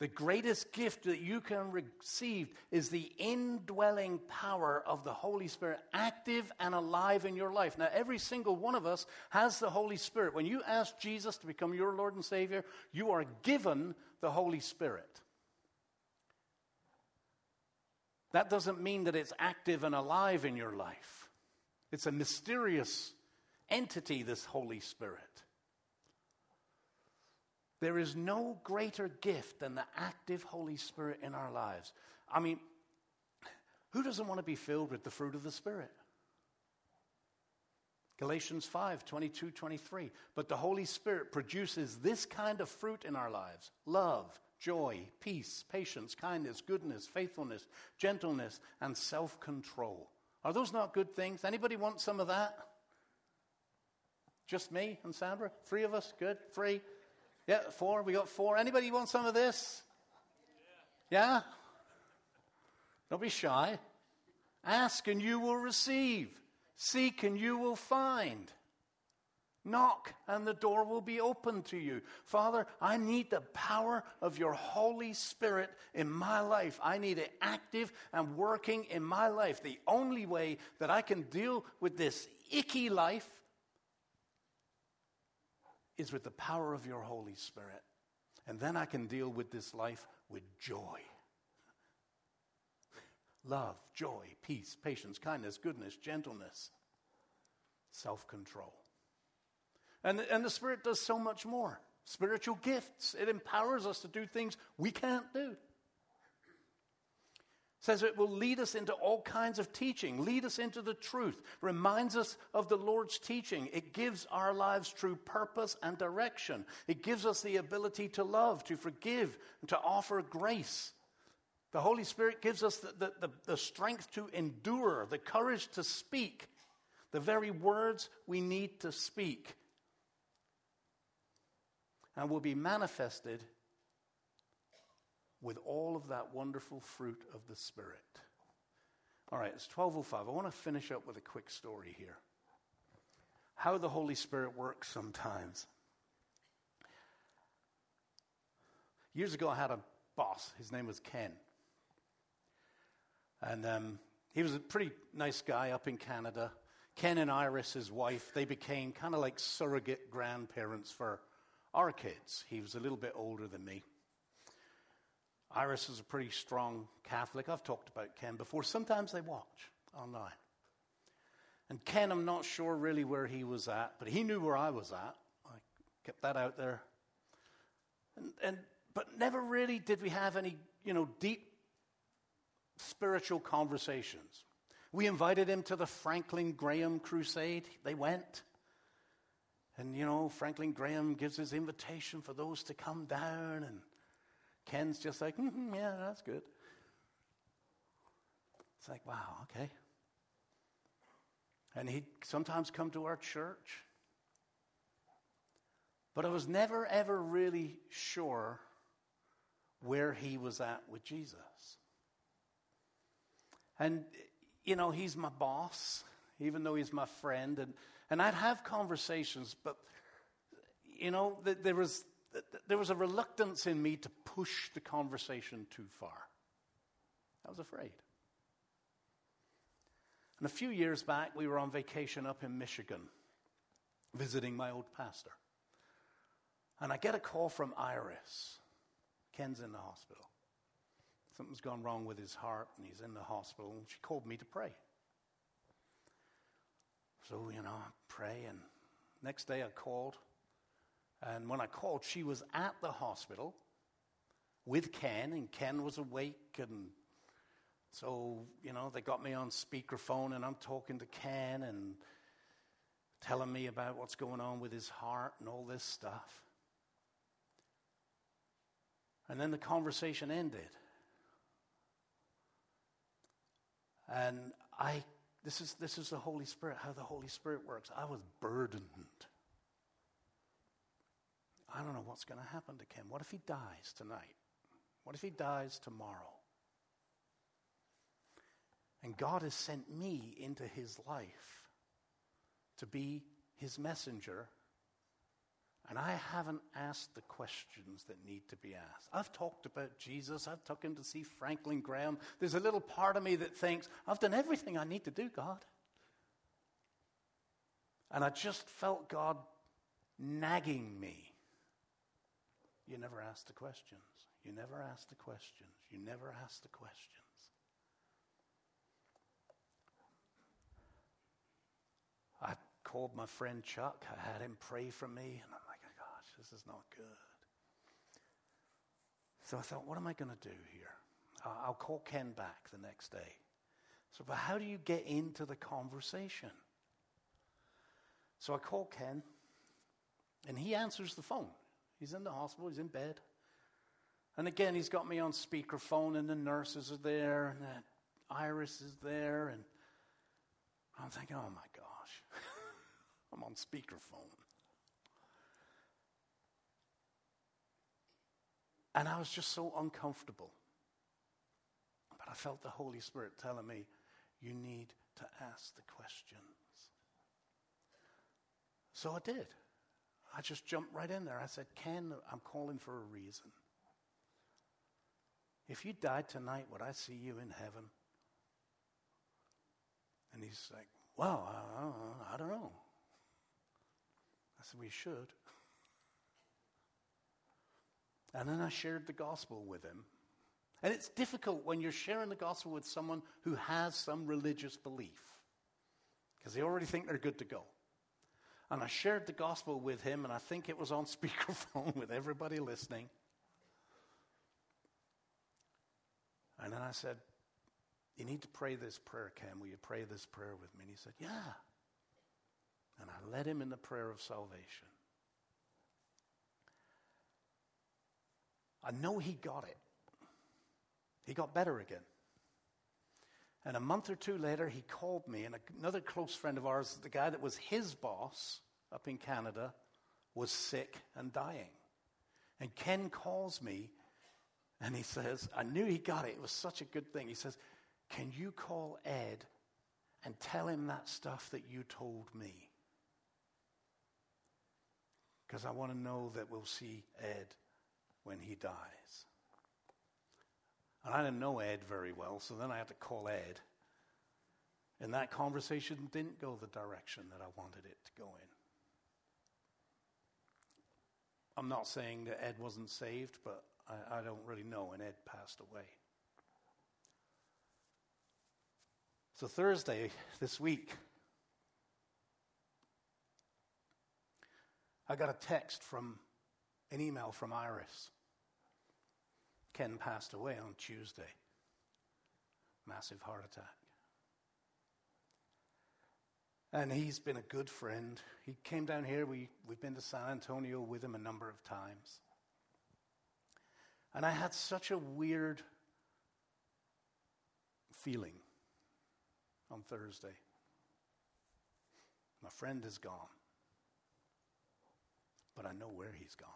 The greatest gift that you can receive is the indwelling power of the Holy Spirit, active and alive in your life. Now, every single one of us has the Holy Spirit. When you ask Jesus to become your Lord and Savior, you are given the Holy Spirit. That doesn't mean that it's active and alive in your life. It's a mysterious entity, this Holy Spirit. There is no greater gift than the active Holy Spirit in our lives. I mean, who doesn't want to be filled with the fruit of the Spirit? Galatians 5:22-23. But the Holy Spirit produces this kind of fruit in our lives: love, joy, peace, patience, kindness, goodness, faithfulness, gentleness, and self-control. Are those not good things? Anybody want some of that? Just me and Sandra? Three of us? Good. Three. Yeah, four. We got four. Anybody want some of this? Yeah? Don't be shy. Ask and you will receive. Seek and you will find. Knock and the door will be opened to you. Father, I need the power of your Holy Spirit in my life. I need it active and working in my life. The only way that I can deal with this icky life is with the power of your Holy Spirit. And then I can deal with this life with joy. Love, joy, peace, patience, kindness, goodness, gentleness, self-control. And the Spirit does so much more. Spiritual gifts. It empowers us to do things we can't do. Says it will lead us into all kinds of teaching, lead us into the truth, reminds us of the Lord's teaching. It gives our lives true purpose and direction. It gives us the ability to love, to forgive, and to offer grace. The Holy Spirit gives us the strength to endure, the courage to speak, the very words we need to speak, and will be manifested with all of that wonderful fruit of the Spirit. All right, it's 12:05. I want to finish up with a quick story here. How the Holy Spirit works sometimes. Years ago, I had a boss. His name was Ken. And he was a pretty nice guy up in Canada. Ken and Iris, his wife, they became kind of like surrogate grandparents for our kids. He was a little bit older than me. Iris is a pretty strong Catholic. I've talked about Ken before. Sometimes they watch online. And Ken, I'm not sure really where he was at, but he knew where I was at. I kept that out there. But never really did we have any, deep spiritual conversations. We invited him to the Franklin Graham Crusade. They went. And, Franklin Graham gives his invitation for those to come down. And Ken's just like, yeah, that's good. It's like, wow, okay. And he'd sometimes come to our church. But I was never, ever really sure where he was at with Jesus. And, he's my boss, even though he's my friend. And I'd have conversations, but, there was a reluctance in me to push the conversation too far. I was afraid. And a few years back, we were on vacation up in Michigan, visiting my old pastor. And I get a call from Iris. Ken's in the hospital. Something's gone wrong with his heart, and he's in the hospital. And she called me to pray. So, I pray, and next day I called. And when I called, she was at the hospital with Ken, and Ken was awake. And so, they got me on speakerphone, and I'm talking to Ken and telling me about what's going on with his heart and all this stuff. And then the conversation ended. And this is the Holy Spirit, how the Holy Spirit works. I was burdened. I don't know what's going to happen to Ken. What if he dies tonight? What if he dies tomorrow? And God has sent me into his life to be his messenger. And I haven't asked the questions that need to be asked. I've talked about Jesus. I've took him to see Franklin Graham. There's a little part of me that thinks, I've done everything I need to do, God. And I just felt God nagging me. You never asked the questions. You never asked the questions. You never asked the questions. I called my friend Chuck. I had him pray for me. And I'm like, oh, gosh, this is not good. So I thought, what am I going to do here? I'll call Ken back the next day. So, but how do you get into the conversation? So I call Ken. And he answers the phone. He's in the hospital. He's in bed. And again, he's got me on speakerphone, and the nurses are there, and Iris is there. And I'm thinking, oh, my gosh. I'm on speakerphone. And I was just so uncomfortable. But I felt the Holy Spirit telling me, you need to ask the questions. So I did. I just jumped right in there. I said, Ken, I'm calling for a reason. If you died tonight, would I see you in heaven? And he's like, well, I don't know. I said, we should. And then I shared the gospel with him. And it's difficult when you're sharing the gospel with someone who has some religious belief, because they already think they're good to go. And I shared the gospel with him, and I think it was on speakerphone with everybody listening. And then I said, you need to pray this prayer, Ken. Will you pray this prayer with me? And he said, yeah. And I led him in the prayer of salvation. I know he got it. He got better again. And a month or two later, he called me, and another close friend of ours, the guy that was his boss up in Canada, was sick and dying. And Ken calls me, and he says, I knew he got it. It was such a good thing. He says, can you call Ed and tell him that stuff that you told me? Because I want to know that we'll see Ed when he dies. And I didn't know Ed very well, so then I had to call Ed. And that conversation didn't go the direction that I wanted it to go in. I'm not saying that Ed wasn't saved, but I don't really know, and Ed passed away. So Thursday this week, I got a text from an email from Iris. Ken passed away on Tuesday. Massive heart attack. And he's been a good friend. He came down here. We've been to San Antonio with him a number of times. And I had such a weird feeling on Thursday. My friend is gone. But I know where he's gone.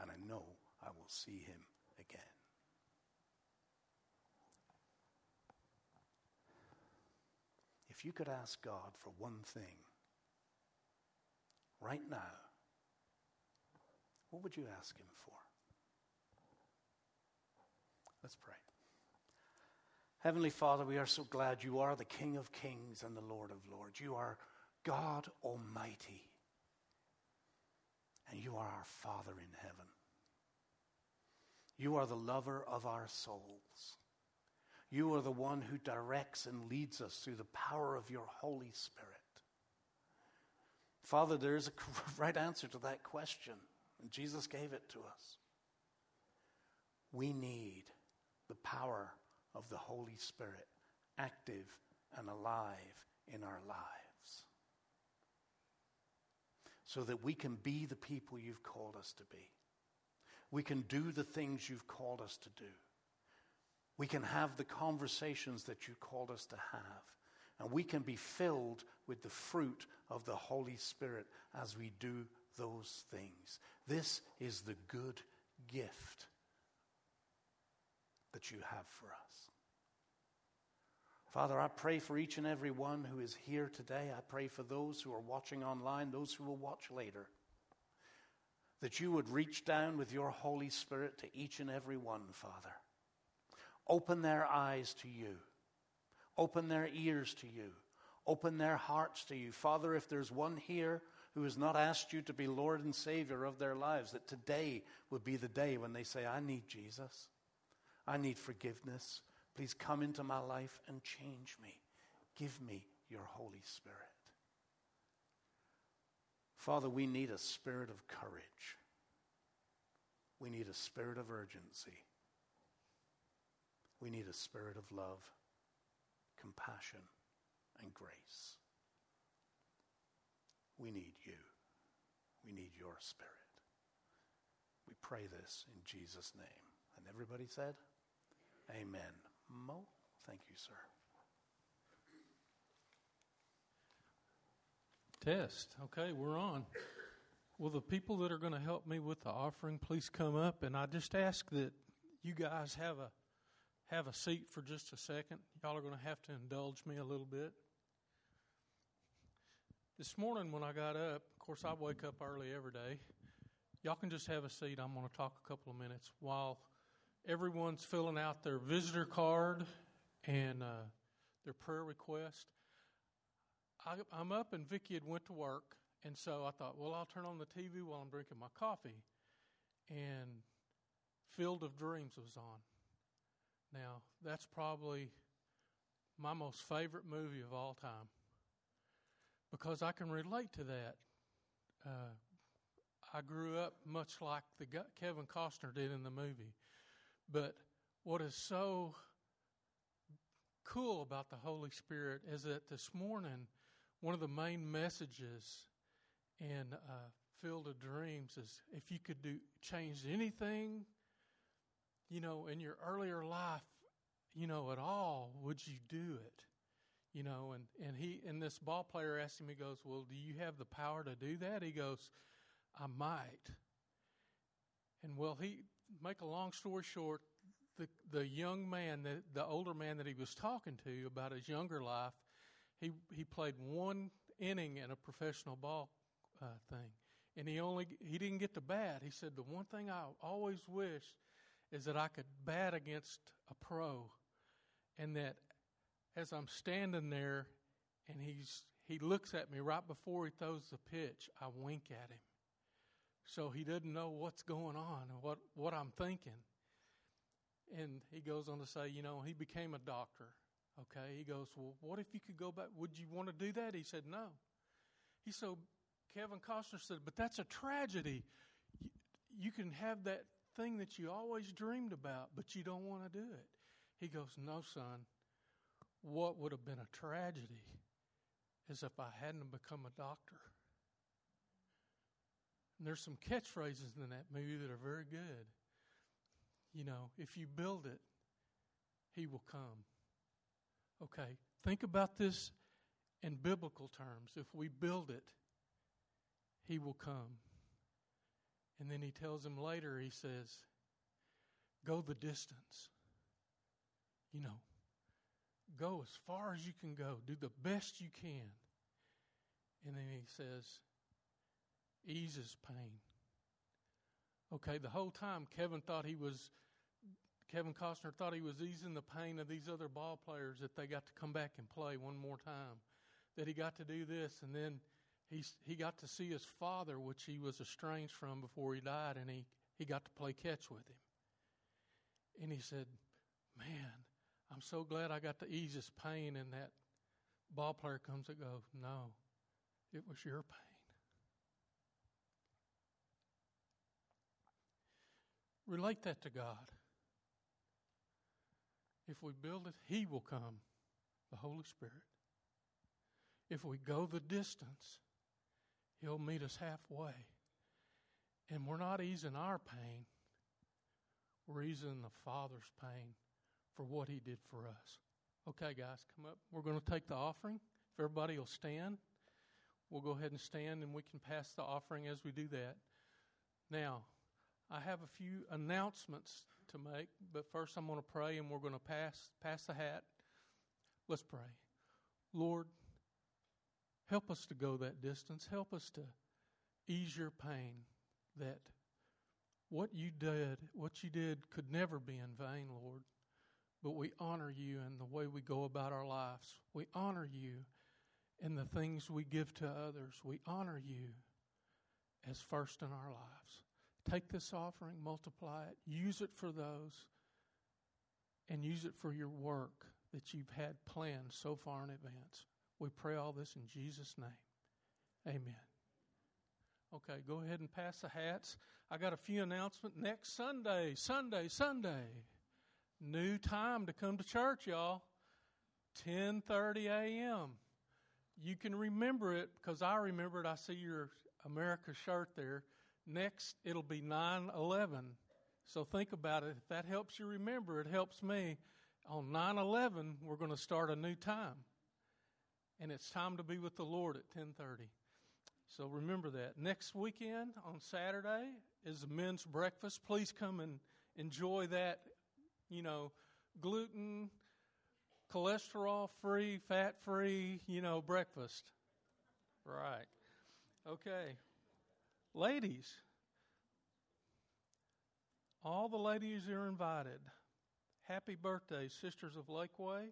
And I know I will see him again. If you could ask God for one thing right now, what would you ask him for? Let's pray. Heavenly Father, we are so glad you are the King of Kings and the Lord of Lords. You are God Almighty, and you are our Father in heaven. You are the lover of our souls. You are the one who directs and leads us through the power of your Holy Spirit. Father, there is a right answer to that question, and Jesus gave it to us. We need the power of the Holy Spirit active and alive in our lives so that we can be the people you've called us to be. We can do the things you've called us to do. We can have the conversations that you called us to have. And we can be filled with the fruit of the Holy Spirit as we do those things. This is the good gift that you have for us. Father, I pray for each and every one who is here today. I pray for those who are watching online, those who will watch later, that you would reach down with your Holy Spirit to each and every one, Father. Open their eyes to you. Open their ears to you. Open their hearts to you. Father, if there's one here who has not asked you to be Lord and Savior of their lives, that today would be the day when they say, I need Jesus. I need forgiveness. Please come into my life and change me. Give me your Holy Spirit. Father, we need a spirit of courage. We need a spirit of urgency. We need a spirit of love, compassion, and grace. We need you. We need your spirit. We pray this in Jesus' name. And everybody said, amen. Mo, thank you, sir. Test. Okay, we're on. Will the people that are going to help me with the offering please come up? And I just ask that you guys have a seat for just a second. Y'all are going to have to indulge me a little bit. This morning when I got up, of course I wake up early every day. Y'all can just have a seat. I'm going to talk a couple of minutes while everyone's filling out their visitor card and their prayer request. I'm up and Vicki had went to work, and so I thought, well, I'll turn on the TV while I'm drinking my coffee, and Field of Dreams was on. Now, that's probably my most favorite movie of all time because I can relate to that. I grew up much like the Kevin Costner did in the movie, but what is so cool about the Holy Spirit is that this morning, one of the main messages in Field of Dreams is if you could change anything, in your earlier life, at all, would you do it? And this ball player asked him, he goes, well, do you have the power to do that? He goes, I might. And make a long story short, the young man, the older man that he was talking to about his younger life, he played one inning in a professional ball thing. And he didn't get to bat. He said, the one thing I always wished is that I could bat against a pro, and that as I'm standing there and he looks at me right before he throws the pitch, I wink at him. So he doesn't know what's going on and what I'm thinking. And he goes on to say, he became a doctor. Okay, he goes, well, what if you could go back? Would you want to do that? He said, no. So Kevin Costner said, but that's a tragedy. You can have that thing that you always dreamed about, but you don't want to do it. He goes, no, son. What would have been a tragedy is if I hadn't become a doctor. And there's some catchphrases in that movie that are very good. If you build it, he will come. Okay, think about this in biblical terms. If we build it, he will come. And then he tells him later, he says, go the distance. Go as far as you can go. Do the best you can. And then he says, ease his pain. Okay, the whole time Kevin Costner thought he was easing the pain of these other ball players, that they got to come back and play one more time, that he got to do this, and then he got to see his father, which he was estranged from before he died, and he got to play catch with him. And he said, man, I'm so glad I got to ease his pain. And that ball player comes and goes, no, it was your pain. Relate that to God. If we build it, he will come, the Holy Spirit. If we go the distance, he'll meet us halfway. And we're not easing our pain. We're easing the Father's pain for what he did for us. Okay, guys, come up. We're going to take the offering. If everybody will stand, we'll go ahead and stand, and we can pass the offering as we do that. Now, I have a few announcements to make, but first I'm going to pray, and we're going to pass the hat. Let's pray. Lord, help us to go that distance. Help us to ease your pain, that what you did could never be in vain, Lord. But we honor you in the way we go about our lives. We honor you in the things we give to others. We honor you as first in our lives. Take this offering, multiply it, use it for those, and use it for your work that you've had planned so far in advance. We pray all this in Jesus' name. Amen. Okay, go ahead and pass the hats. I got a few announcements. Next Sunday. New time to come to church, y'all. 10:30 a.m. You can remember it because I remember it. I see your America shirt there. Next, it'll be 9/11. So think about it. If that helps you remember, it helps me. On 9/11, we're going to start a new time. And it's time to be with the Lord at 10:30. So remember that. Next weekend, on Saturday, is men's breakfast. Please come and enjoy that, gluten, cholesterol-free, fat-free, breakfast. Right. Okay. Ladies, all the ladies are invited. Happy birthday, Sisters of Lakeway.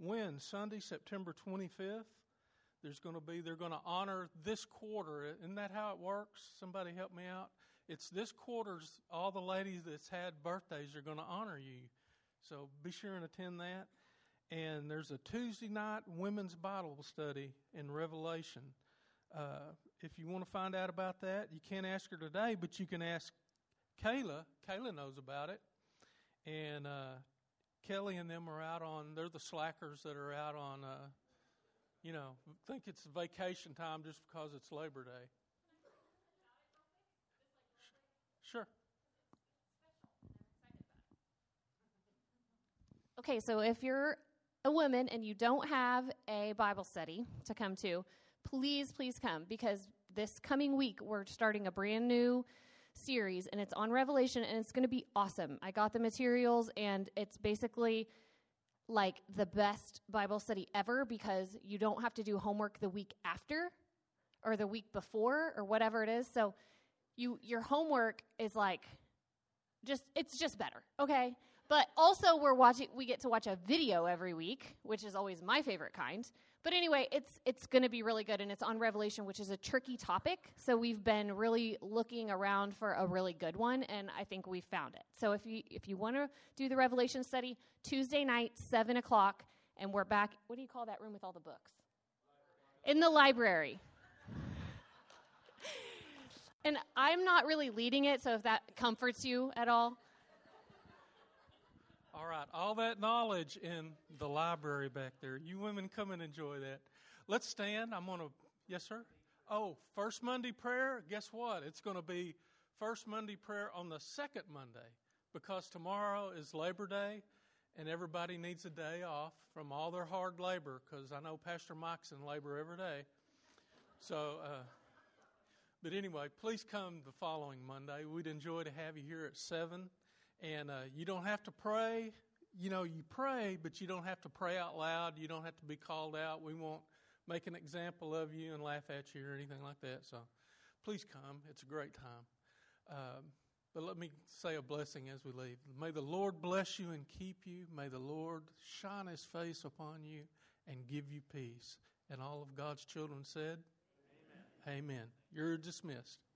When? Sunday, September 25th. They're going to honor this quarter. Isn't that how it works? Somebody help me out. It's this quarter's, all the ladies that's had birthdays are going to honor you. So be sure and attend that. And there's a Tuesday night women's Bible study in Revelation. If you want to find out about that, you can't ask her today, but you can ask Kayla. Kayla knows about it. And Kelly and them are out on, they're the slackers that are out on, think it's vacation time just because it's Labor Day. Sure. Okay, so if you're a woman and you don't have a Bible study to come to, please come, because this coming week we're starting a brand new series, and it's on Revelation, and it's going to be awesome. I got the materials, and it's basically like the best Bible study ever, because you don't have to do homework the week after or the week before or whatever it is. So your homework is like it's just better, okay? But also we get to watch a video every week, which is always my favorite kind. But anyway, it's going to be really good, and it's on Revelation, which is a tricky topic. So we've been really looking around for a really good one, and I think we found it. So if you want to do the Revelation study, Tuesday night, 7 o'clock, and we're back. What do you call that room with all the books? In the library. And I'm not really leading it, so if that comforts you at all. All right, all that knowledge in the library back there. You women come and enjoy that. Let's stand. Yes, sir? Oh, first Monday prayer, guess what? It's going to be first Monday prayer on the second Monday, because tomorrow is Labor Day, and everybody needs a day off from all their hard labor, because I know Pastor Mike's in labor every day. So, but anyway, please come the following Monday. We'd enjoy to have you here at 7. And you don't have to pray. You know, you pray, but you don't have to pray out loud. You don't have to be called out. We won't make an example of you and laugh at you or anything like that. So please come. It's a great time. But let me say a blessing as we leave. May the Lord bless you and keep you. May the Lord shine his face upon you and give you peace. And all of God's children said, Amen. Amen. You're dismissed.